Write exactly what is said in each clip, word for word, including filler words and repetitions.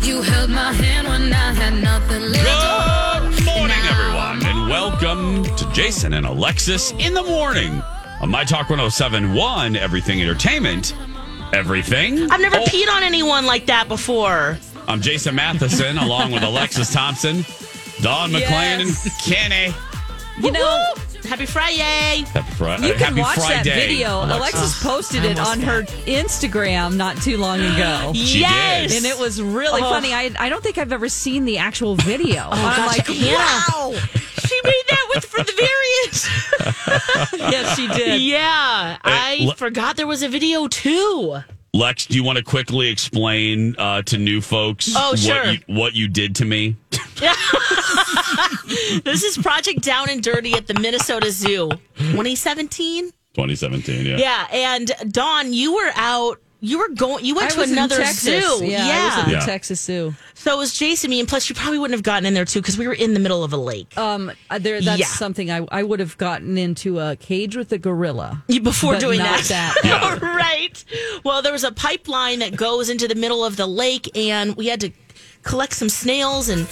You held my hand when I had nothing left. Good morning, everyone, and welcome to Jason and Alexis in the Morning on My Talk one oh seven point one, Everything Entertainment, Everything. I've never oh. peed on anyone like that before. I'm Jason Matheson, along with Alexis Thompson, Don McClain, yes. and Kenny. You know, happy Friday. Happy Friday. You can happy watch Friday, that video. Alexis, Alexis posted it on her Instagram not too long ago. She yes. did. And it was really oh. funny. I I don't think I've ever seen the actual video. Oh, I'm like, yeah. wow. She made that with for the variants. Yes, she did. Yeah. I hey, Le- forgot there was a video, too. Lex, do you want to quickly explain uh, to new folks oh, what, sure. you, what you did to me? This is Project Down and Dirty at the Minnesota Zoo. twenty seventeen? twenty seventeen, yeah. Yeah, and Dawn, you were out, you were going, you went I to another zoo. Yeah, yeah. I was in yeah. the Texas Zoo. So it was Jason, me, and plus you probably wouldn't have gotten in there too because we were in the middle of a lake. Um, there, That's yeah. something I, I would have gotten into a cage with a gorilla. Before doing that. that. Yeah. Right. Well, there was a pipeline that goes into the middle of the lake, and we had to collect some snails and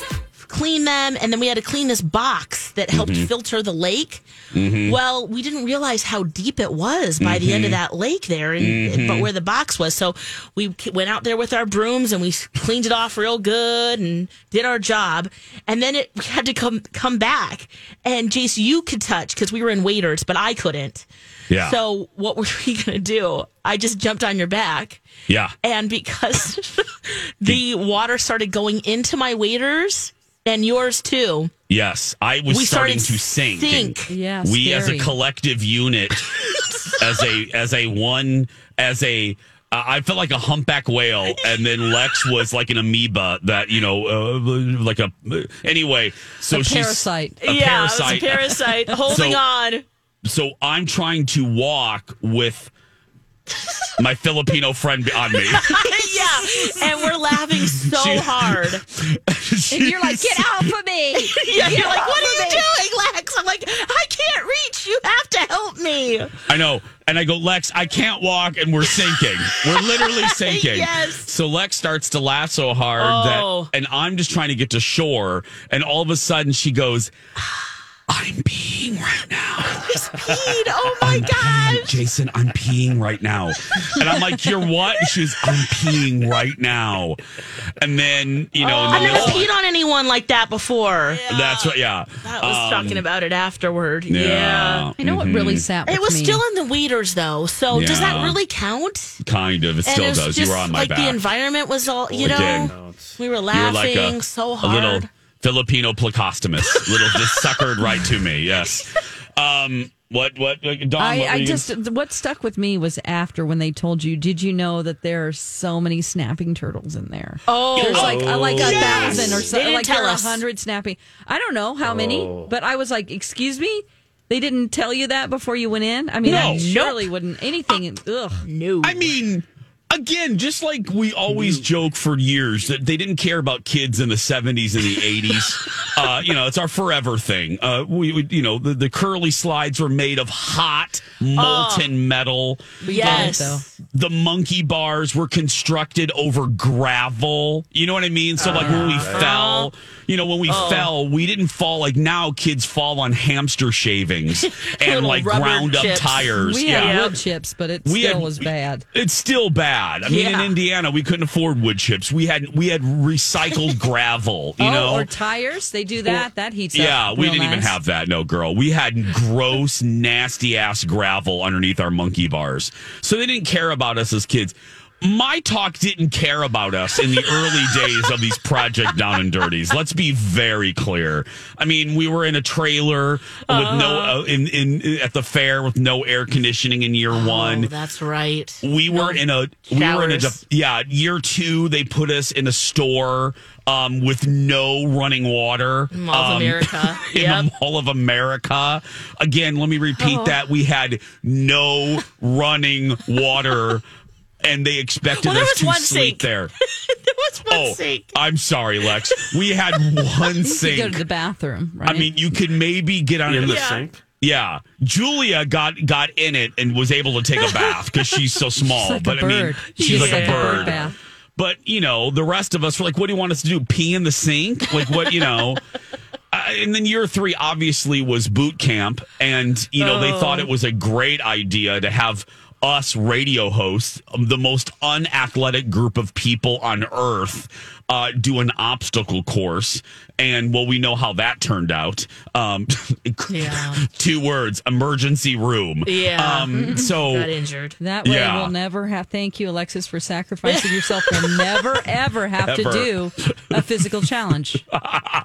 clean them, and then we had to clean this box that helped mm-hmm. filter the lake. Mm-hmm. Well, we didn't realize how deep it was by mm-hmm. the end of that lake there, and, mm-hmm. but where the box was. So we went out there with our brooms, and we cleaned it off real good and did our job. And then it, we had to come come back. And, Jace, you could touch, because we were in waders, but I couldn't. Yeah. So what were we going to do? I just jumped on your back. Yeah. And because the water started going into my waders and yours too. Yes. I was we starting started to sink. sink. Yeah, we scary. As a collective unit, as a, as a one, as a, uh, I felt like a humpback whale. And then Lex was like an amoeba that, you know, uh, like a, anyway. So a she's parasite. A yeah, parasite. It was a parasite holding so, on. So I'm trying to walk with my Filipino friend on me. Yeah, and we're laughing so she, hard. And you're like, get off of me. Yeah, you're like, what are you doing, Lex? I'm like, I can't reach. You have to help me. I know. And I go, Lex, I can't walk, and we're sinking. We're literally sinking. Yes. So Lex starts to laugh so hard oh. that, and I'm just trying to get to shore, and all of a sudden she goes, I'm peeing right now. I was peed. Oh, my gosh. Jason, I'm peeing right now. And I'm like, you're what? And she's, I'm peeing right now. And then, you know. Oh, I've never peed on anyone like that before. Yeah. That's what, yeah. That was um, talking about it afterward. Yeah. yeah. I know mm-hmm. what really sat with me. It was me. Still in the weeders, though. So yeah. does that really count? Kind of. It still it does. Just, you were on my like, back. Like, the environment was all, you know. We were laughing were like a, so hard. A little Filipino placostomus, little just suckered right to me. Yes. Um, what, what, Dawn, I, what I just, gonna... what stuck with me was after when they told you, did you know that there are so many snapping turtles in there? Oh, there's like, oh, like a yes. thousand or something. Like tell there are a hundred snapping. I don't know how oh. many, but I was like, excuse me? They didn't tell you that before you went in? I mean, no, I surely nope. wouldn't. Anything. I, ugh, no. I mean, again, just like we always joke for years that they didn't care about kids in the seventies and the eighties. Uh, you know, it's our forever thing. Uh, we, we, you know, the, the curly slides were made of hot, molten oh, metal. Yes. Um, the monkey bars were constructed over gravel. You know what I mean? So, like, when we uh, fell, you know, when we oh. fell, we didn't fall. Like, now kids fall on hamster shavings and, like, ground chips. Up tires. We yeah. had wood chips, but it we still had, was bad. It's still bad. I mean, yeah. in Indiana, we couldn't afford wood chips. We had we had recycled gravel, you oh, know, or tires. They do that. Or, that heats yeah, up. Yeah, we didn't nice. even have that. No, girl, we had gross, nasty ass gravel underneath our monkey bars. So they didn't care about us as kids. My Talk didn't care about us in the early days of these Project Down and Dirties. Let's be very clear. I mean, we were in a trailer with uh, no uh, in, in at the fair with no air conditioning in year oh, one. That's right. We no were in a showers. we were in a yeah year two. They put us in a store um, with no running water. Mall of um, America. In yep. the Mall of America. Again, let me repeat oh. that we had no running water. And they expected well, us to sleep sink. there. There was one oh, sink. I'm sorry, Lex. We had one sink. You could go to the bathroom, right? I mean, you could maybe get on in the yeah. sink. Yeah. Julia got, got in it and was able to take a bath because she's so small. She's like but a I bird. mean, she's, she's like, like a bird. bird bath. But, you know, the rest of us were like, what do you want us to do? Pee in the sink? Like, what, you know? Uh, and then year three obviously was boot camp. And, you know, oh. they thought it was a great idea to have us radio hosts, the most unathletic group of people on earth, uh, do an obstacle course. And, well, we know how that turned out. Um, yeah. Two words, emergency room. Yeah. Um, so, got injured. That way yeah. we'll never have, thank you, Alexis, for sacrificing yourself. We'll never, ever have ever. to do a physical challenge.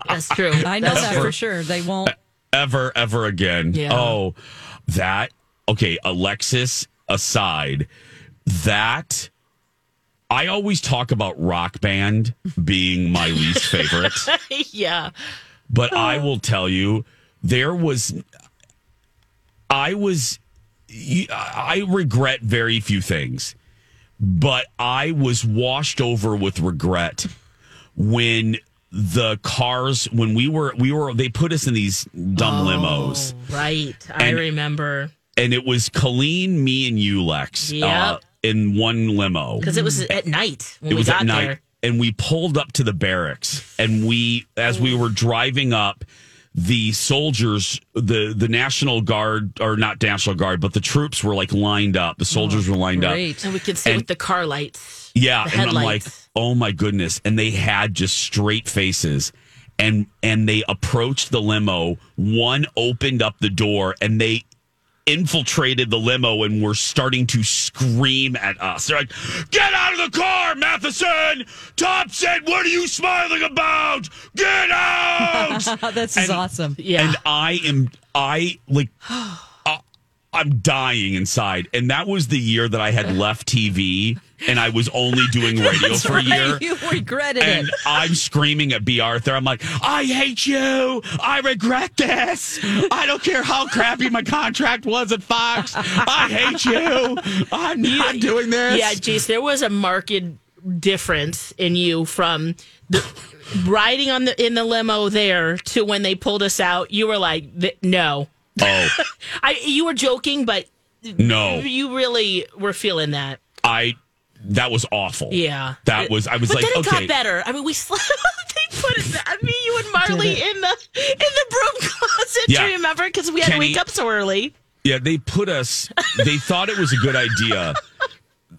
That's true. I know That's that true. for sure. They won't. Ever, ever again. Yeah. Oh, that. Okay, Alexis. Aside, that I always talk about Rock Band being my least favorite. Yeah. But I will tell you, there was, I was, I regret very few things, but I was washed over with regret when the cars, when we were, we were, they put us in these dumb oh, limos. Right. I remember. And it was Colleen, me, and you, Lex, yep. uh, in one limo. Because it was at night when it we was got at night. there. and we pulled up to the barracks, and we, as we were driving up, the soldiers, the, the National Guard, or not National Guard, but the troops were like lined up. The soldiers oh, were lined great. up. And we could see and, with the car lights. Yeah. And headlights. I'm like, oh my goodness. And they had just straight faces. And and they approached the limo. One opened up the door, and they infiltrated the limo and were starting to scream at us. They're like, "Get out of the car, Matheson! Thompson, what are you smiling about? Get out!" This is awesome. Yeah. And I am, I like, uh, I'm dying inside. And that was the year that I had left T V. And I was only doing radio for right. a year. You regretted and it. And I'm screaming at B. Arthur. I'm like, I hate you. I regret this. I don't care how crappy my contract was at Fox. I hate you. I'm not yeah, doing this. Yeah, geez, there was a marked difference in you from the riding on the in the limo there to when they pulled us out. You were like, no. Oh. I, you were joking, but no, you really were feeling that. I... That was awful. Yeah. That was, I was but like, okay. But then it okay. got better. I mean, we slept, they put it, I mean, you and Marley in the in the broom closet, yeah. do you remember? Because we had Kenny, to wake up so early. Yeah, they put us, they thought it was a good idea.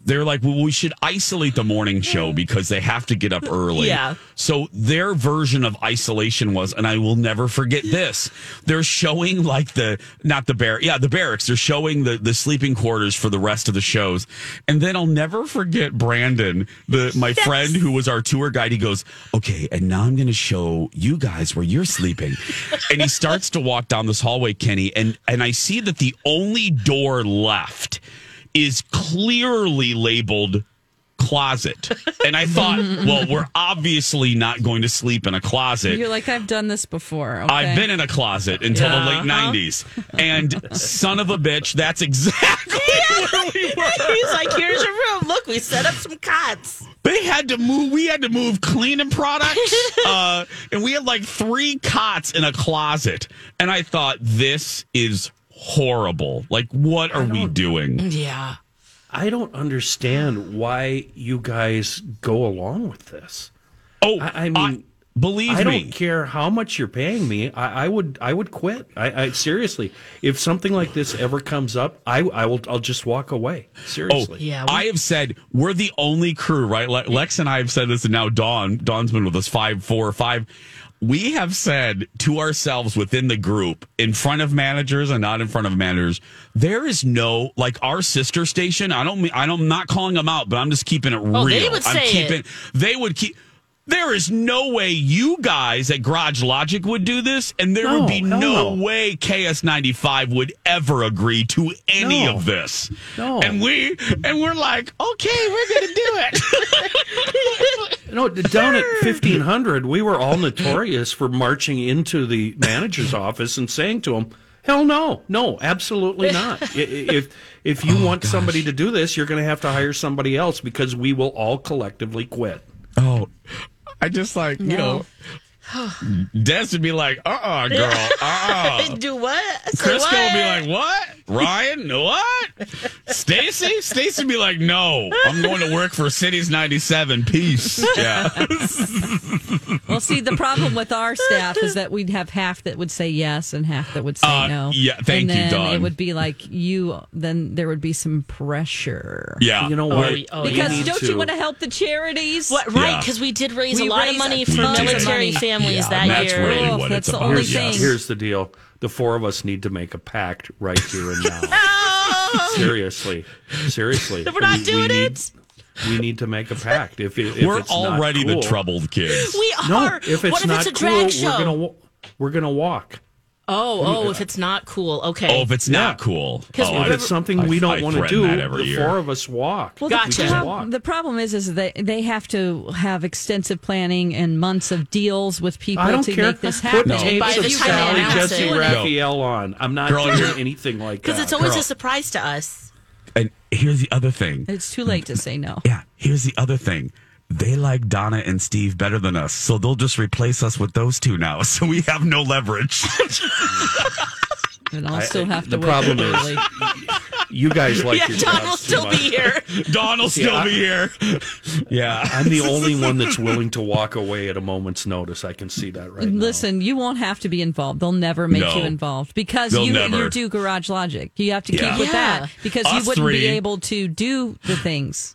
They're like, well, we should isolate the morning show because they have to get up early. Yeah. So their version of isolation was, and I will never forget this, they're showing like the, not the bar, yeah, the barracks. They're showing the, the sleeping quarters for the rest of the shows. And then I'll never forget Brandon, the my yes. friend who was our tour guide. He goes, okay, and now I'm going to show you guys where you're sleeping. And he starts to walk down this hallway, Kenny, and and I see that the only door left is clearly labeled closet. And I thought, well, we're obviously not going to sleep in a closet. You're like, I've done this before. Okay? I've been in a closet until yeah. the late nineties. And son of a bitch, that's exactly yeah. where we were. He's like, here's your room. Look, we set up some cots. They had to move. We had to move cleaning products. uh, and we had like three cots in a closet. And I thought, this is horrible. Like, what are we doing? Yeah. I don't understand why you guys go along with this. Oh, I, I mean, I, believe I me. I don't care how much you're paying me. I, I would I would quit. I, I seriously, if something like this ever comes up, I, I will I'll just walk away. Seriously. Oh, yeah. We, I have said we're the only crew, right? Le- Lex and I have said this, and now Dawn, Dawn's been with us five, four, five. We have said to ourselves within the group, in front of managers and not in front of managers, there is no, like our sister station. I don't mean, I don't, I'm not calling them out, but I'm just keeping it oh, real. They would say I'm keeping, it. They would keep, there is no way you guys at Garage Logic would do this, and there no, would be no. no way K S ninety-five would ever agree to any no. of this. No. And, we, and we're like, okay, we're going to do it. No, down at fifteen hundred, we were all notorious for marching into the manager's office and saying to him, hell no, no, absolutely not. If if you oh, want gosh. somebody to do this, you're going to have to hire somebody else because we will all collectively quit. Oh, I just like, no. you know, Des would be like, uh-uh, girl, uh-uh. Do what? Crisco would be like, what? Ryan, what? Stacy? Stacy would be like, no, I'm going to work for Cities ninety-seven. Peace. Yeah. Well, see, the problem with our staff is that we'd have half that would say yes and half that would say uh, no. Yeah, thank and you, Dawn. It would be like you, then there would be some pressure. Yeah. You know what? Oh, oh, because you don't to. you want to help the charities? What, right, because yeah. we did raise we a lot raised, of money for military families. Yeah, that that's year. really what oh, it's about. Here's, here's the deal. The four of us need to make a pact right here and now. no! Seriously. Seriously. We're not we, doing we it. Need, we need to make a pact. If, it, if We're it's already not cool, the troubled kids. We are. No, if it's what not if it's a drag cool, show? We're going we're gonna to walk. Oh, oh, yeah. If it's not cool. Okay. Oh, if it's yeah. not cool. Because oh, it's something I, we don't want to do, the year. four of us walk. Well, gotcha. The, prob- walk. the problem is, is that they have to have extensive planning and months of deals with people I don't to care. make this happen. Put no. By the time Sally, Jesse, Raphael on. I'm not Girl, doing anything like that. Because it's always Girl. a surprise to us. And here's the other thing. It's too late to say no. Yeah. Here's the other thing. They like Donna and Steve better than us, so they'll just replace us with those two now. So we have no leverage. And I'll still have to. The problem is, you guys like yeah, your Don will still much. be here. Don will still yeah, be here. Yeah, I'm the only one that's willing to walk away at a moment's notice. I can see that right Listen, now. Listen, you won't have to be involved. They'll never make no. you involved because you, you do Garage Logic. You have to yeah. keep with yeah. that because us you wouldn't three. be able to do the things.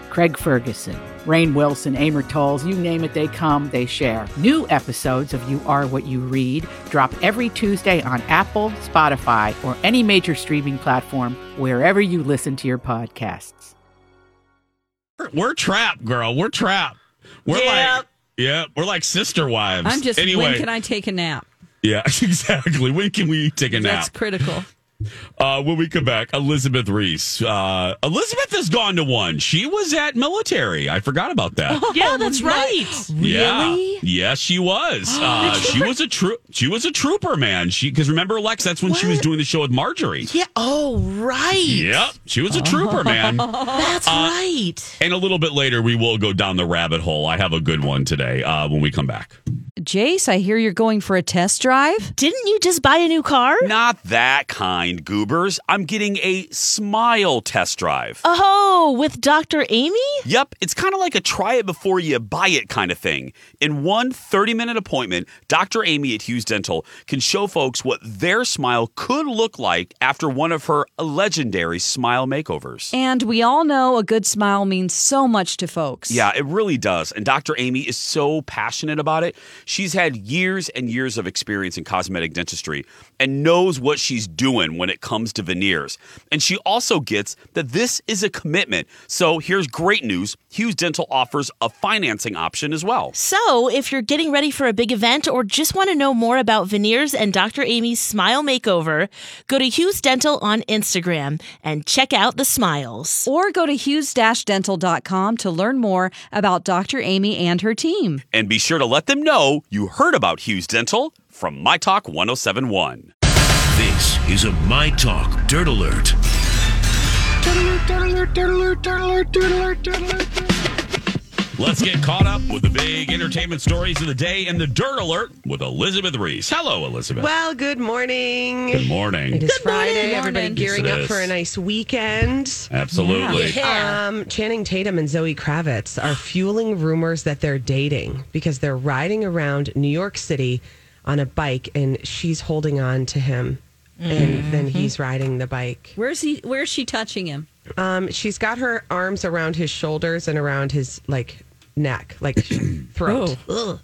Craig Ferguson, Rainn Wilson, Amor Towles, you name it, they come, they share. New episodes of You Are What You Read drop every Tuesday on Apple, Spotify, or any major streaming platform wherever you listen to your podcasts. We're trapped, girl. We're trapped. We're yeah. like, yeah, we're like sister wives. I'm just, anyway, when can I take a nap? Yeah, exactly. When can we take a nap? That's critical. Uh, when we come back, Elizabeth Reese. Uh, Elizabeth has gone to one. She was at military. I forgot about that. Oh, yeah, that's right. Really? Yeah. Yes, she was. Uh, she was a tro- She was a trooper, man. She because remember, Lex, that's when what? she was doing the show with Marjorie. Yeah. Oh, right. Yep. She was a trooper, man. That's uh, right. And a little bit later, we will go down the rabbit hole. I have a good one today uh, when we come back. Jace, I hear you're going for a test drive. Didn't you just buy a new car? Not that kind, goobers. I'm getting a smile test drive. Oh, with Doctor Amy? Yep, it's kind of like a try it before you buy it kind of thing. In one thirty-minute appointment, Doctor Amy at Hughes Dental can show folks what their smile could look like after one of her legendary smile makeovers. And we all know a good smile means so much to folks. Yeah, it really does. And Doctor Amy is so passionate about it. She's had years and years of experience in cosmetic dentistry and knows what she's doing when it comes to veneers. And she also gets that this is a commitment. So here's great news. Hughes Dental offers a financing option as well. So if you're getting ready for a big event or just want to know more about veneers and Doctor Amy's smile makeover, go to Hughes Dental on Instagram and check out the smiles. Or go to hughes dental dot com to learn more about Doctor Amy and her team. And be sure to let them know you heard about Hughes Dental from My Talk one oh seven one. This is a My Talk Dirt Alert. Let's get caught up with the big entertainment stories of the day and the Dirt Alert with Elizabeth Reese. Hello, Elizabeth. Well, good morning. Good morning. It is good Friday. Morning. Everybody morning. gearing yes, up is. for a nice weekend. Absolutely. Yeah. Yeah. Um, Channing Tatum and Zoe Kravitz are fueling rumors that they're dating because they're riding around New York City on a bike and she's holding on to him. Mm-hmm. And then he's riding the bike. Where's he? Where's she touching him? Um, she's got her arms around his shoulders and around his like neck, like throat. Oh.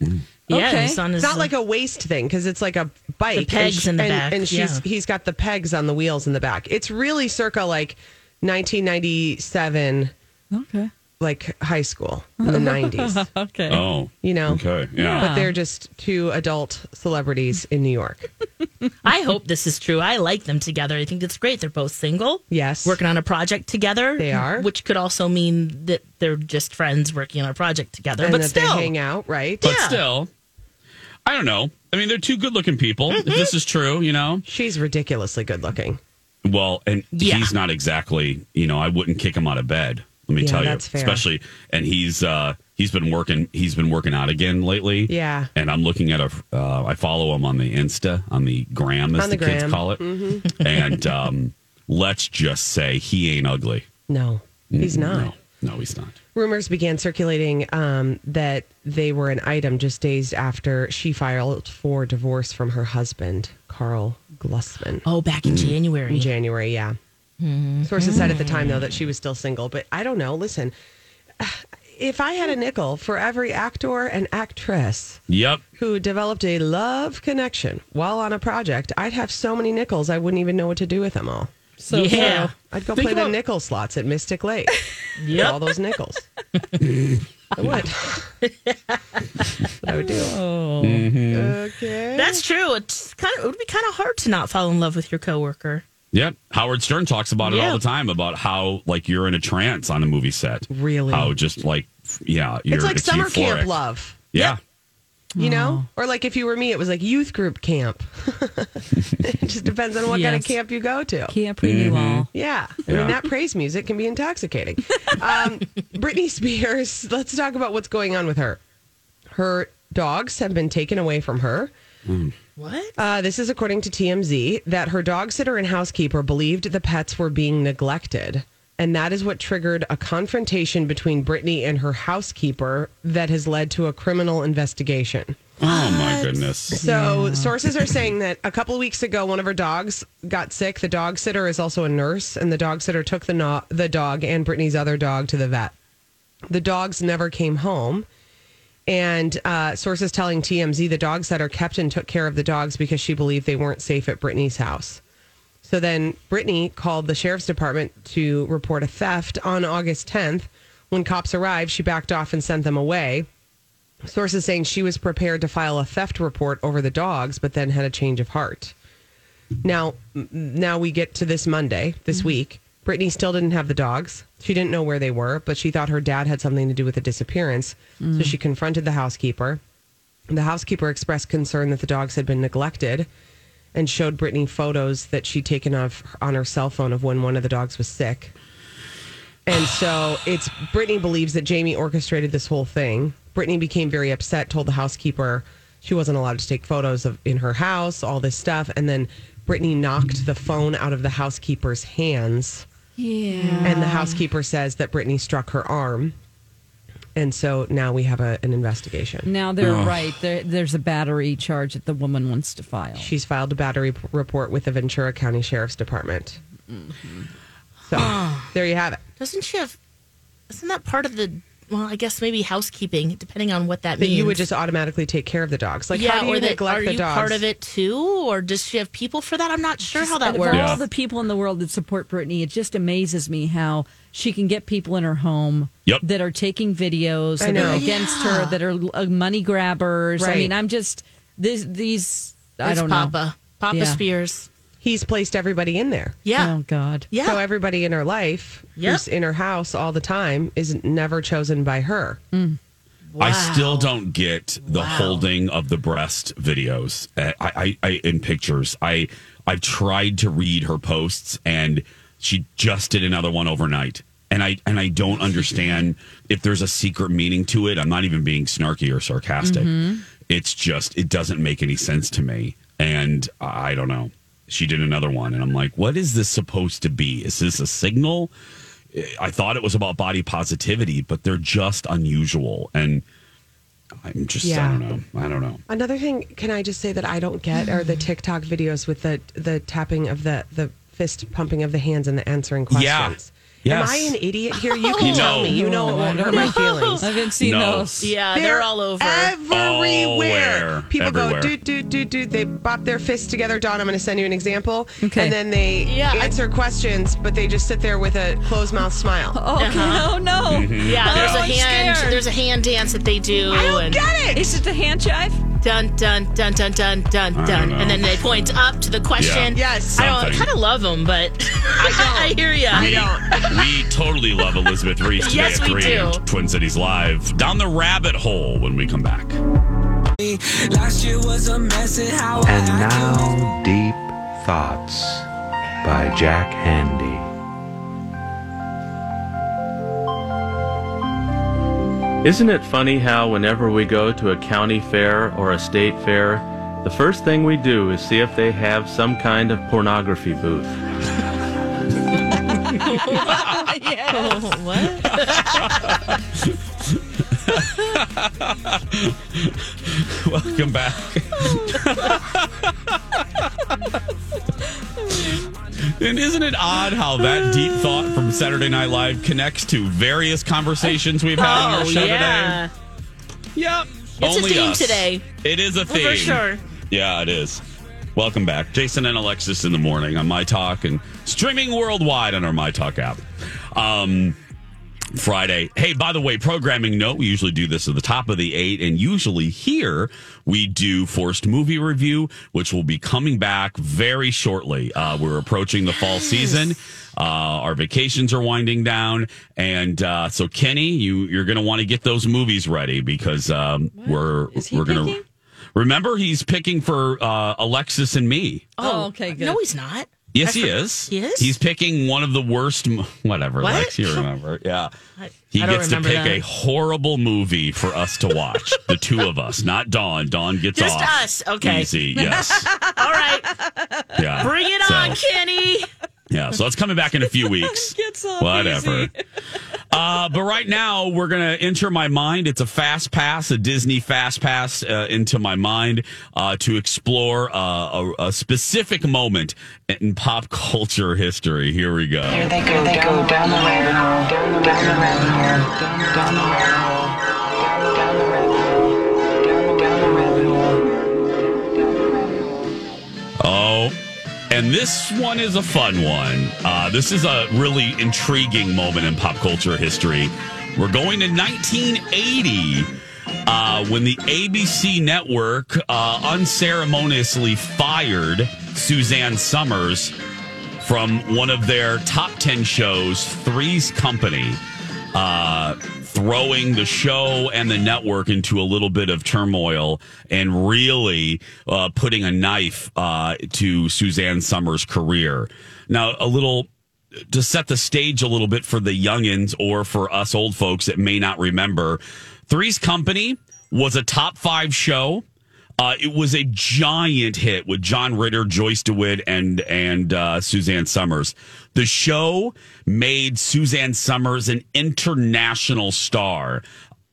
Yeah, okay. It's, on his, it's not like a waist thing because it's like a bike. The pegs and she, in the and, back, and she's yeah. he's got the pegs on the wheels in the back. It's really circa like nineteen ninety-seven. Okay. Like high school in the nineties. Okay. Oh. You know? Okay. Yeah. But they're just two adult celebrities in New York. I hope this is true. I like them together. I think it's great. They're both single. Yes. Working on a project together. They are. Which could also mean that they're just friends working on a project together. And but that still. They hang out, right? But yeah. still. I don't know. I mean, they're two good looking people. Mm-hmm. If this is true, you know? She's ridiculously good looking. Well, and yeah. he's not exactly, you know, I wouldn't kick him out of bed. Let me yeah, tell you, that's fair. Especially, and he's uh, he's been working he's been working out again lately. Yeah, and I'm looking at a uh, I follow him on the Insta, on the gram, as on the, the gram. kids call it. Mm-hmm. And um, let's just say he ain't ugly. No, he's not. No, no he's not. Rumors began circulating um, that they were an item just days after she filed for divorce from her husband, Carl Glusman. Oh, back in mm. January. In January, yeah. Mm-hmm. Sources said at the time, though, that she was still single. But I don't know. Listen, if I had a nickel for every actor and actress yep. who developed a love connection while on a project, I'd have so many nickels I wouldn't even know what to do with them all. So yeah. So I'd go Think play about- the nickel slots at Mystic Lake. Yep. All those nickels. I would. I would do. Oh. Mm-hmm. Okay. That's true. It's kind of, it would be kind of hard to not fall in love with your coworker. Yeah, Howard Stern talks about it yeah. all the time, about how, like, you're in a trance on the movie set. Really? How just, like, yeah, you're It's like it's summer euphoric. Camp love. Yeah. Yep. You know? Oh. Or, like, if you were me, it was like youth group camp. It just depends on what yes. kind of camp you go to. Camp renewal. Mm-hmm. Yeah. I yeah. mean, that praise music can be intoxicating. um, Britney Spears, let's talk about what's going on with her. Her dogs have been taken away from her. Mm. What? Uh, this is according to T M Z, that her dog sitter and housekeeper believed the pets were being neglected. And that is what triggered a confrontation between Britney and her housekeeper that has led to a criminal investigation. What? Oh, my goodness. So yeah. sources are saying that a couple of weeks ago, one of her dogs got sick. The dog sitter is also a nurse, and the dog sitter took the, no- the dog and Britney's other dog to the vet. The dogs never came home. And uh, sources telling T M Z the dogs that are kept and took care of the dogs because she believed they weren't safe at Britney's house. So then Britney called the sheriff's department to report a theft on August tenth. When cops arrived, she backed off and sent them away. Sources saying she was prepared to file a theft report over the dogs, but then had a change of heart. Now, now we get to this Monday, this mm-hmm. week. Britney still didn't have the dogs. She didn't know where they were, but she thought her dad had something to do with the disappearance. Mm. So she confronted the housekeeper. The housekeeper expressed concern that the dogs had been neglected and showed Britney photos that she'd taken of on her cell phone of when one of the dogs was sick. And so it's Britney believes that Jamie orchestrated this whole thing. Britney became very upset, told the housekeeper she wasn't allowed to take photos of in her house, all this stuff. And then Britney knocked the phone out of the housekeeper's hands. Yeah. And the housekeeper says that Britney struck her arm. And so now we have a, an investigation. Now they're Ugh. right. There, there's a battery charge that the woman wants to file. She's filed a battery p- report with the Ventura County Sheriff's Department. Mm-hmm. So oh. there you have it. Doesn't she have, isn't that part of the, well, I guess maybe housekeeping, depending on what that, that means. That you would just automatically take care of the dogs. Like, yeah, how do you neglect the dogs? Are you part of it too? Or does she have people for that? I'm not sure just, how that works. Of all yeah. the people in the world that support Britney, it just amazes me how she can get people in her home yep. that are taking videos that are against yeah. her, that are money grabbers. Right. I mean, I'm just, these, these I don't Papa. know. Papa yeah. Spears. He's placed everybody in there. Yeah. Oh, God. Yeah. So everybody in her life yep. who's in her house all the time is never chosen by her. Mm. Wow. I still don't get the wow. holding of the breast videos I, I, I, in pictures. I, I've tried to read her posts, and she just did another one overnight. And I and I don't understand if there's a secret meaning to it. I'm not even being snarky or sarcastic. Mm-hmm. It's just, it doesn't make any sense to me. And I don't know. She did another one, and I'm like, what is this supposed to be? Is this a signal? I thought it was about body positivity, but they're just unusual. And I'm just, yeah. I don't know. I don't know. Another thing, can I just say that I don't get are the TikTok videos with the, the tapping of the, the fist pumping of the hands and the answering questions. Yeah. Yes. Am I an idiot here? You can oh, tell no. me. You know it won't hurt my feelings. I haven't seen no. those. Yeah, they're, they're all over. Everywhere. People everywhere. go, do, do, do, do. They bop their fists together. Dawn, I'm going to send you an example. Okay. And then they yeah, answer I... questions, but they just sit there with a closed mouth smile. Oh, okay. uh-huh. oh no. Mm-hmm. Yeah, there's oh, a hand scared. There's a hand dance that they do. I don't and... get it. Is it the hand jive? Dun, dun, dun, dun, dun, dun, dun. And then they point up to the question. Yeah. Yes. I, I kind of love them, but I, I hear you. I don't. We totally love Elizabeth Reese today yes, at three at Twin Cities Live. Down the rabbit hole when we come back. Last year was a mess and how and I now, Deep Thoughts by Jack Handy. Isn't it funny how whenever we go to a county fair or a state fair, the first thing we do is see if they have some kind of pornography booth. Yes. Oh, what? Welcome back. And isn't it odd how that deep thought from Saturday Night Live connects to various conversations we've had oh, on our show yeah. today? Yep. It's Only a theme us. today. It is a theme. For sure. Yeah, it is. Welcome back. Jason and Alexis in the morning on My Talk and streaming worldwide on our My Talk app. Um, Friday. Hey, by the way, programming note, we usually do this at the top of the eight, and usually here we do Forced Movie Review, which will be coming back very shortly. Uh, we're approaching the yes. fall season. Uh, our vacations are winding down. And uh, so, Kenny, you, you're going to want to get those movies ready because um, we're we're going to... Remember, he's picking for uh, Alexis and me. Oh, okay, good. No, he's not. Yes, he is. He is? He's picking one of the worst... Mo- whatever, what? Lex, you remember. Yeah. I, he I gets to pick that. a horrible movie for us to watch. The two of us. Not Dawn. Dawn gets Just off. Just us. Okay. Easy, yes. All right. Yeah. Bring it so, on, Kenny. Yeah, so it's coming back in a few weeks. Gets off whatever. Easy. Uh, but right now, we're going to enter my mind. It's a fast pass, a Disney fast pass uh, into my mind uh, to explore uh, a, a specific moment in pop culture history. Here we go. Here they go, they go down the rabbit hole, down the rabbit hole, down the rabbit hole, down the rabbit hole, down the rabbit hole. Oh. And this one is a fun one. Uh, this is a really intriguing moment in pop culture history. We're going to nineteen eighty uh, when the A B C network uh, unceremoniously fired Suzanne Somers from one of their top ten shows, Three's Company, uh, throwing the show and the network into a little bit of turmoil and really uh, putting a knife uh, to Suzanne Somers' career. Now, a little to set the stage a little bit for the youngins or for us old folks that may not remember, Three's Company was a top five show. Uh, it was a giant hit with John Ritter, Joyce DeWitt, and and uh, Suzanne Somers. The show made Suzanne Somers an international star.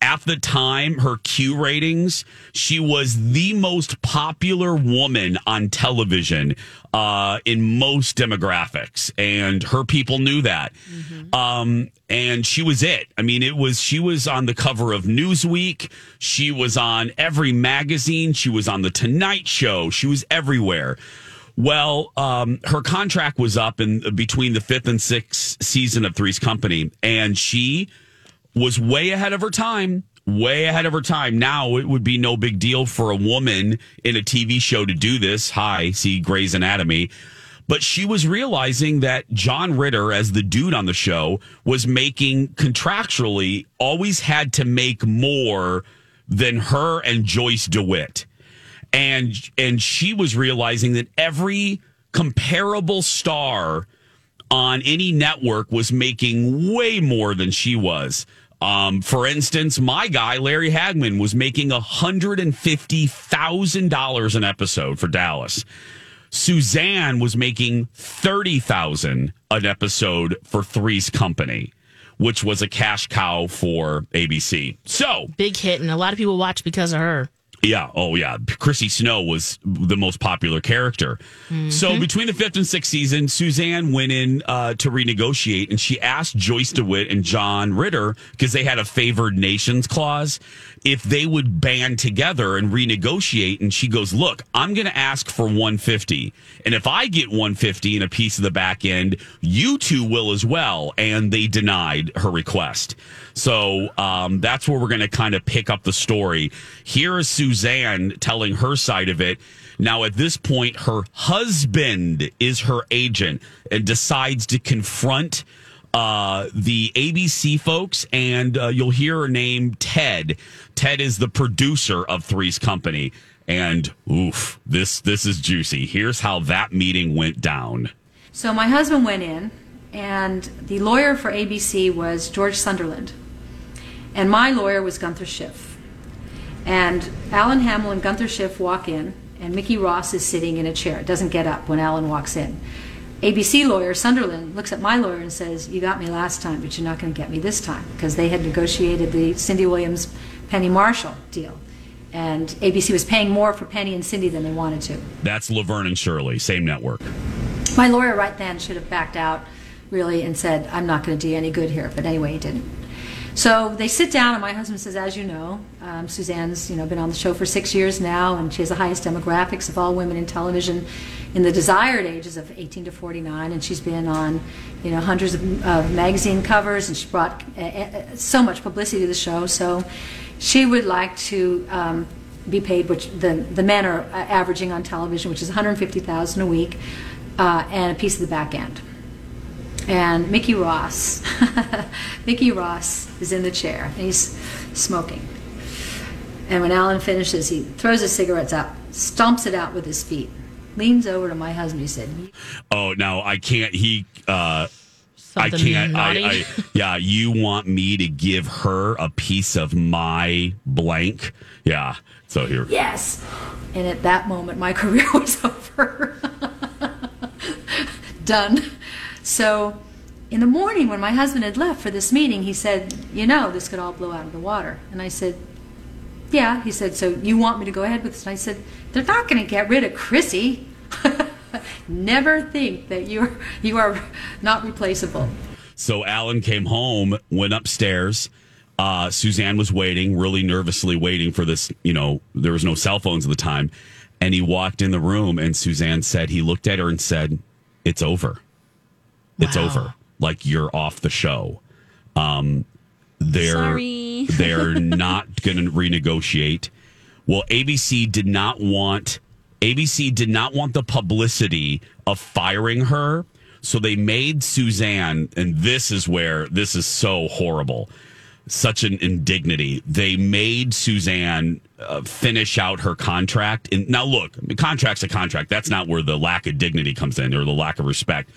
At the time, her Q ratings, she was the most popular woman on television uh, in most demographics, and her people knew that. Mm-hmm. Um, and she was it. I mean, it was she was on the cover of Newsweek. She was on every magazine. She was on The Tonight Show. She was everywhere. Well, um, her contract was up in between the fifth and sixth season of Three's Company, and she... was way ahead of her time, way ahead of her time. Now it would be no big deal for a woman in a T V show to do this. Hi, see Grey's Anatomy. But she was realizing that John Ritter, as the dude on the show, was making contractually always had to make more than her and Joyce DeWitt. And, and she was realizing that every comparable star on any network was making way more than she was. Um, for instance, my guy, Larry Hagman, was making one hundred fifty thousand dollars an episode for Dallas. Suzanne was making thirty thousand dollars an episode for Three's Company, which was a cash cow for A B C. So big hit, and a lot of people watched because of her. Yeah. Oh, yeah. Chrissy Snow was the most popular character. Mm-hmm. So between the fifth and sixth season, Suzanne went in uh, to renegotiate, and she asked Joyce DeWitt and John Ritter, because they had a favored nations clause, if they would band together and renegotiate. And she goes, look, I'm going to ask for one hundred fifty. And if I get one hundred fifty and a piece of the back end, you two will as well. And they denied her request. So um, that's where we're going to kind of pick up the story. Here is Suzanne. Suzanne telling her side of it. Now, at this point, her husband is her agent and decides to confront uh, the A B C folks. And uh, you'll hear her name, Ted. Ted is the producer of Three's Company. And oof, this this is juicy. Here's how that meeting went down. So my husband went in, and the lawyer for A B C was George Sunderland. And my lawyer was Gunther Schiff. And Alan Hamill and Gunther Schiff walk in, and Mickey Ross is sitting in a chair. It doesn't get up when Alan walks in. A B C lawyer Sunderland looks at my lawyer and says, you got me last time, but you're not going to get me this time, because they had negotiated the Cindy Williams, Penny Marshall deal. And A B C was paying more for Penny and Cindy than they wanted to. That's Laverne and Shirley, same network. My lawyer right then should have backed out, really, and said, I'm not going to do you any good here. But anyway, he didn't. So they sit down, and my husband says, as you know, um, Suzanne's you know, been on the show for six years now, and she has the highest demographics of all women in television in the desired ages of eighteen to forty-nine, and she's been on you know, hundreds of uh, magazine covers, and she brought uh, uh, so much publicity to the show. So she would like to um, be paid, which the, the men are averaging on television, which is one hundred fifty thousand dollars a week, uh, and a piece of the back end. And Mickey Ross, Mickey Ross is in the chair, and he's smoking. And when Alan finishes, he throws his cigarettes out, stomps it out with his feet, leans over to my husband. He said, "Oh, no, I can't. He, uh, I can't. I, I, yeah, you want me to give her a piece of my blank? Yeah. So here. Yes. And at that moment, my career was over. Done." So in the morning when my husband had left for this meeting, he said, you know, this could all blow out of the water. And I said, yeah. He said, so you want me to go ahead with this? And I said, they're not going to get rid of Chrissy. Never think that you're, you are not replaceable. So Alan came home, went upstairs. Uh, Suzanne was waiting, really nervously waiting for this. You know, there was no cell phones at the time. And he walked in the room, and Suzanne said, he looked at her and said, it's over. It's wow. over. Like, you're off the show. Um, they're Sorry. They're not going to renegotiate. Well, A B C did not want A B C did not want the publicity of firing her, so they made Suzanne. And this is where this is so horrible, such an indignity. They made Suzanne uh, finish out her contract. And now, look, the contract's a contract. That's not where the lack of dignity comes in, or the lack of respect.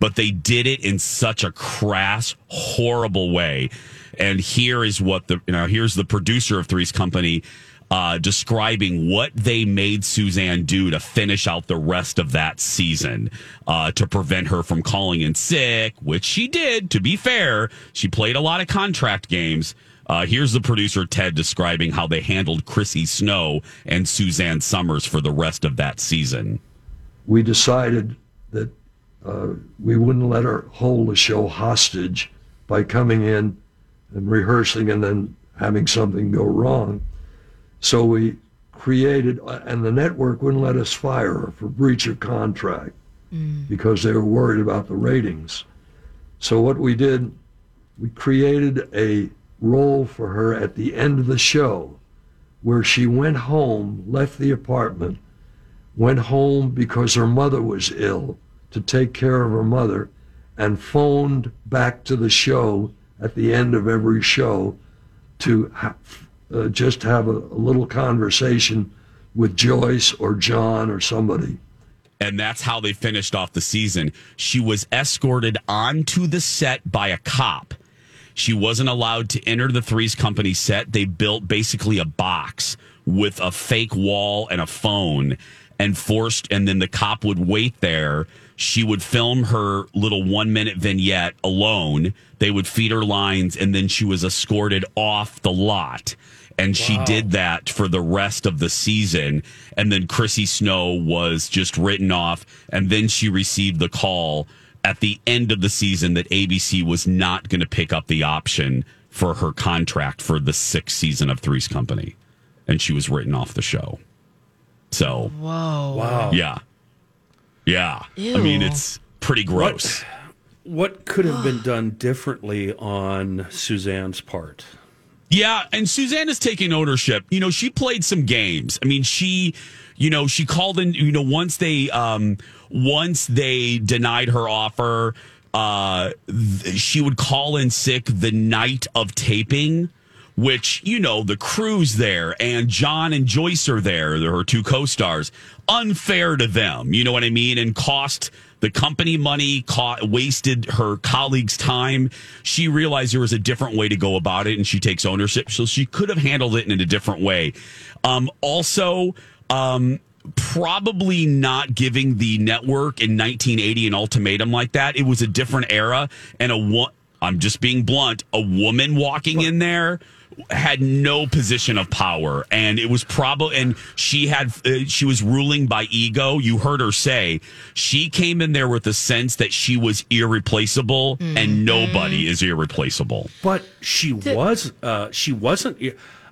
But they did it in such a crass, horrible way. And here is what the, you know, here's the producer of Three's Company uh, describing what they made Suzanne do to finish out the rest of that season, uh, to prevent her from calling in sick, which she did, to be fair. She played a lot of contract games. Uh, here's the producer, Ted, describing how they handled Chrissy Snow and Suzanne Somers for the rest of that season. We decided that Uh, we wouldn't let her hold the show hostage by coming in and rehearsing and then having something go wrong. So we created, uh, and the network wouldn't let us fire her for breach of contract mm. because they were worried about the ratings. So what we did, we created a role for her at the end of the show where she went home, left the apartment, went home because her mother was ill, to take care of her mother, and phoned back to the show at the end of every show to ha- uh, just have a, a little conversation with Joyce or John or somebody. And that's how they finished off the season. She was escorted onto the set by a cop. She wasn't allowed to enter the Three's Company set. They built basically a box with a fake wall and a phone, and forced, and then the cop would wait there. She would film her little one-minute vignette alone. They would feed her lines, and then she was escorted off the lot. And wow. she did that for the rest of the season. And then Chrissy Snow was just written off. And then she received the call at the end of the season that A B C was not going to pick up the option for her contract for the sixth season of Three's Company. And she was written off the show. So, whoa, wow, yeah, yeah. Ew. I mean, it's pretty gross. What, what could have been done differently on Suzanne's part? Yeah, and Suzanne is taking ownership. You know, she played some games. I mean, she, you know, she called in. You know, once they, um, once they denied her offer, uh, th- she would call in sick the night of taping. Which, you know, the crew's there, and John and Joyce are there. They're her two co-stars. Unfair to them, you know what I mean? And cost the company money, cost, wasted her colleagues' time. She realized there was a different way to go about it, and she takes ownership. So she could have handled it in a different way. Um, also, um, probably not giving the network in nineteen eighty an ultimatum like that. It was a different era, and a one... I'm just being blunt. A woman walking in there had no position of power, and it was probably, and she had, uh, she was ruling by ego. You heard her say she came in there with a sense that she was irreplaceable, mm-hmm. and nobody is irreplaceable. But she was, uh, she wasn't.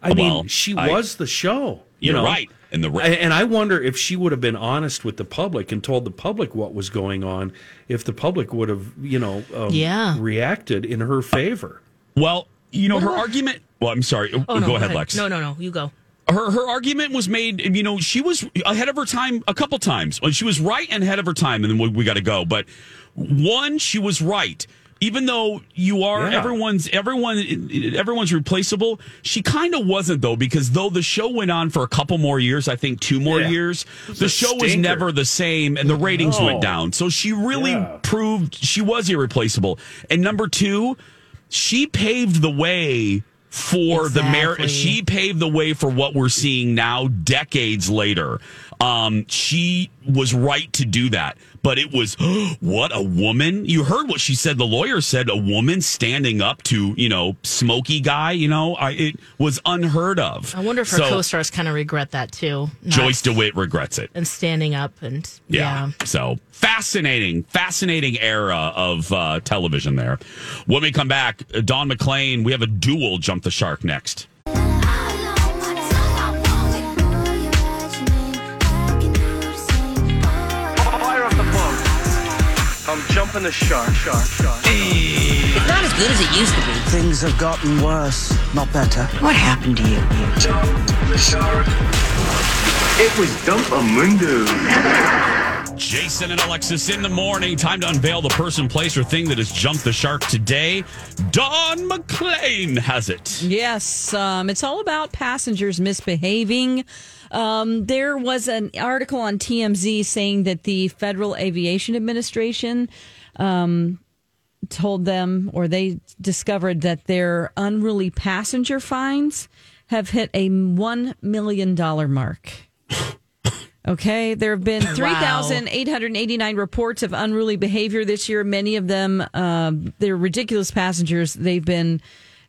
I mean, well, she was I, the show. You're you know? right. And the re- and I wonder if she would have been honest with the public and told the public what was going on, if the public would have, you know, um, yeah. reacted in her favor. Well, you know, what her what? argument. Well, I'm sorry. Oh, go, no, ahead, go ahead, Lex. No, no, no. You go. Her her argument was made, you know, she was ahead of her time a couple times. She was right and ahead of her time, and then we, we got to go. But one, she was right. Even though you are, yeah. everyone's everyone everyone's replaceable, she kind of wasn't, though, because though the show went on for a couple more years, I think two more yeah. years, the show stinker. was never the same, and the ratings no. went down. So she really yeah. proved she was irreplaceable. And number two, she paved the way for exactly. the mar- she paved the way for what we're seeing now decades later. Um, she was right to do that, but it was, oh, what a woman. You heard what she said. The lawyer said a woman standing up to, you know, Smokey guy, you know, I, it was unheard of. I wonder if her so, co-stars kind of regret that too. Not, Joyce DeWitt regrets it. And standing up and yeah. yeah. So fascinating, fascinating era of uh, television there. When we come back, Don McLean, we have a duel jump the shark next. Fire up the boat. I'm jumping the shark, shark, shark. It's not as good as it used to be. Things have gotten worse, not better. What happened to you? Jump the shark. It was Dumpamundo. Jason and Alexis in the morning. Time to unveil the person, place, or thing that has jumped the shark today. Don McLean has it. Yes. Um, it's all about passengers misbehaving. Um, there was an article on T M Z saying that the Federal Aviation Administration um, told them, or they discovered that their unruly passenger fines have hit a one million dollars mark. Okay, there have been three thousand eight hundred eighty-nine wow. reports of unruly behavior this year. Many of them, uh, they're ridiculous passengers. They've been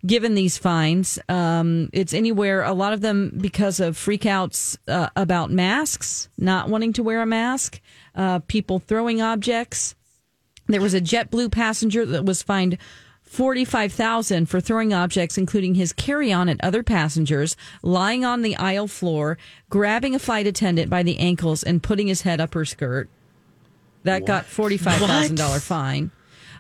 given these fines. Um, it's anywhere, a lot of them because of freakouts uh, about masks, not wanting to wear a mask, uh, people throwing objects. There was a JetBlue passenger that was fined forty-five thousand dollars for throwing objects, including his carry-on at other passengers, lying on the aisle floor, grabbing a flight attendant by the ankles, and putting his head up her skirt. That what? got forty-five thousand dollars fine.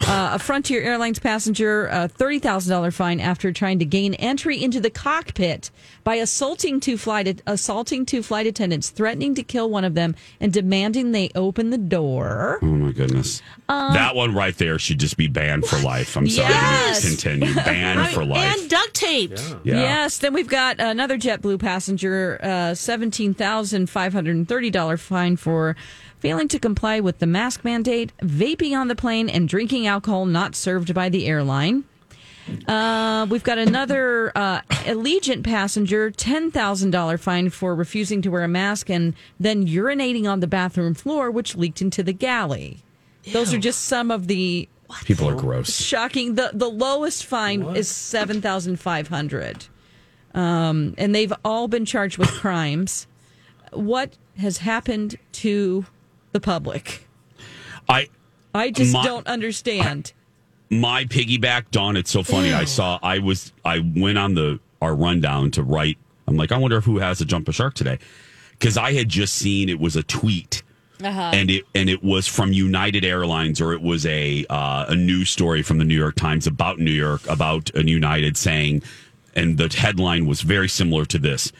Uh, a Frontier Airlines passenger, a thirty thousand dollars fine after trying to gain entry into the cockpit by assaulting two flight assaulting two flight attendants, threatening to kill one of them, and demanding they open the door. Oh my goodness! Um, that one right there should just be banned for life. I'm sorry, yes. continue banned I, for life and duct taped. Yeah. Yeah. Yes. Then we've got another JetBlue passenger, uh, seventeen thousand five hundred thirty dollars fine for failing to comply with the mask mandate, vaping on the plane, and drinking alcohol not served by the airline. Uh, we've got another uh, Allegiant passenger, ten thousand dollars fine for refusing to wear a mask and then urinating on the bathroom floor, which leaked into the galley. Ew. Those are just some of the... What? People are gross. Shocking. The, the lowest fine what? is seven thousand five hundred dollars. Um, and they've all been charged with crimes. What has happened to... the public. I I just my, don't understand. I, my piggyback, Dawn, it's so funny. Ew. I saw I was I went on the our rundown to write. I'm like, I wonder who has a jump a shark today. Because I had just seen it was a tweet. Uh-huh. And it and it was from United Airlines, or it was a uh, a news story from the New York Times about New York, about a United saying, and the headline was very similar to this.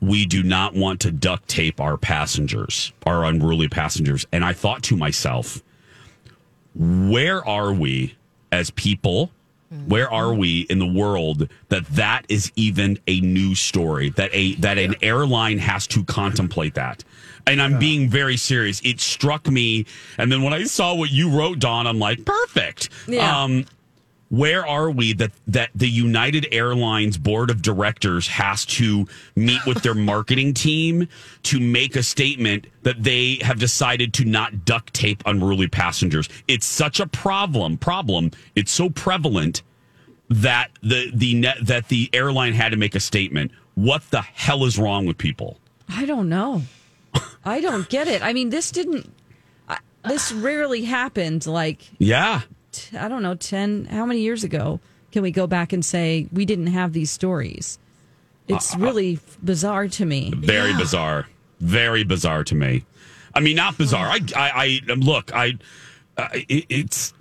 We do not want to duct tape our passengers, our unruly passengers. And I thought to myself, where are we as people? Where are we in the world that that is even a news story, that a that an airline has to contemplate that? And I'm being very serious. It struck me. And then when I saw what you wrote, Don, I'm like, perfect. Yeah. Um, Where are we that, that the United Airlines board of directors has to meet with their marketing team to make a statement that they have decided to not duct tape unruly passengers? It's such a problem. Problem. It's so prevalent that the the net, that the airline had to make a statement. What the hell is wrong with people? I don't know. I don't get it. I mean, this didn't. This rarely happened. Like yeah. I don't know, ten, how many years ago can we go back and say we didn't have these stories? It's uh, really bizarre to me. Very yeah. bizarre. Very bizarre to me. I mean, not bizarre. I, I, I look, I, uh, it, it's,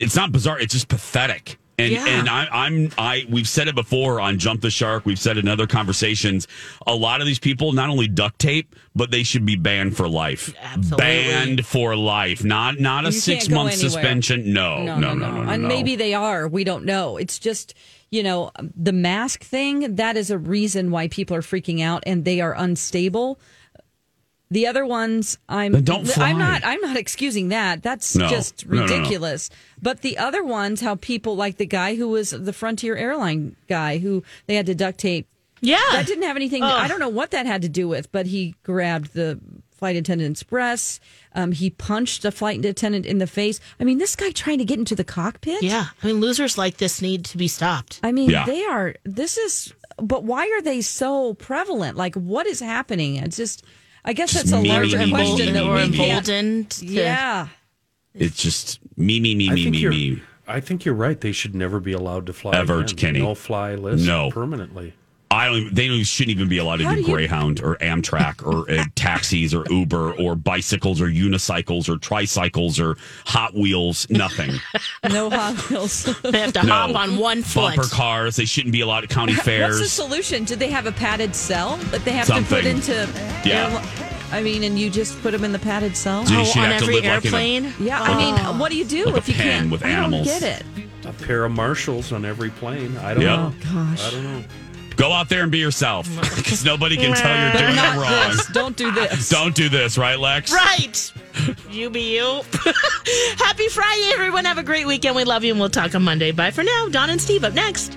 it's not bizarre. It's just pathetic. And, yeah. and I, I'm, I, we've said it before on Jump the Shark. We've said it in other conversations. A lot of these people, not only duct tape, but they should be banned for life. Absolutely. Banned for life. Not, not a you six month suspension. No, no, no, no, no. no, no and no. Maybe they are. We don't know. It's just, you know, the mask thing. That is a reason why people are freaking out and they are unstable. The other ones, I'm don't I'm not I'm not excusing that. That's no, just ridiculous. No, no, no. But the other ones, how people like the guy who was the Frontier Airline guy who they had to duct tape. Yeah. That didn't have anything. Ugh. I don't know what that had to do with, but he grabbed the flight attendant's breasts. Um, he punched a flight attendant in the face. I mean, this guy trying to get into the cockpit. Yeah. I mean, losers like this need to be stopped. I mean, yeah. they are. This is. But why are they so prevalent? Like, what is happening? It's just. I guess just that's a me, larger me, question me, that we're emboldened. To, yeah. It's just me, me, me, me, me, me. I think you're right. They should never be allowed to fly. Ever, again. Kenny. No fly list no. permanently. I don't, they don't, shouldn't even be allowed to do, do Greyhound you... or Amtrak or uh, taxis or Uber or bicycles or unicycles or tricycles or Hot Wheels. Nothing. No Hot Wheels. They have to no. hop on one foot. Bumper cars. They shouldn't be allowed at county fairs. What's the solution? Do they have a padded cell that they have Something. to put into? Yeah. I mean, and you just put them in the padded cell? So oh, on every airplane? Like a, yeah. Like I mean, a, what do you do like if you can't? With animals. I don't get it. A pair of marshals on every plane. I don't yep. know. Oh, gosh. I don't know. Go out there and be yourself, because nobody can tell you're doing it wrong. This. Don't do this. Don't do this, right, Lex? Right. You be you. Happy Friday, everyone. Have a great weekend. We love you, and we'll talk on Monday. Bye for now. Don and Steve up next.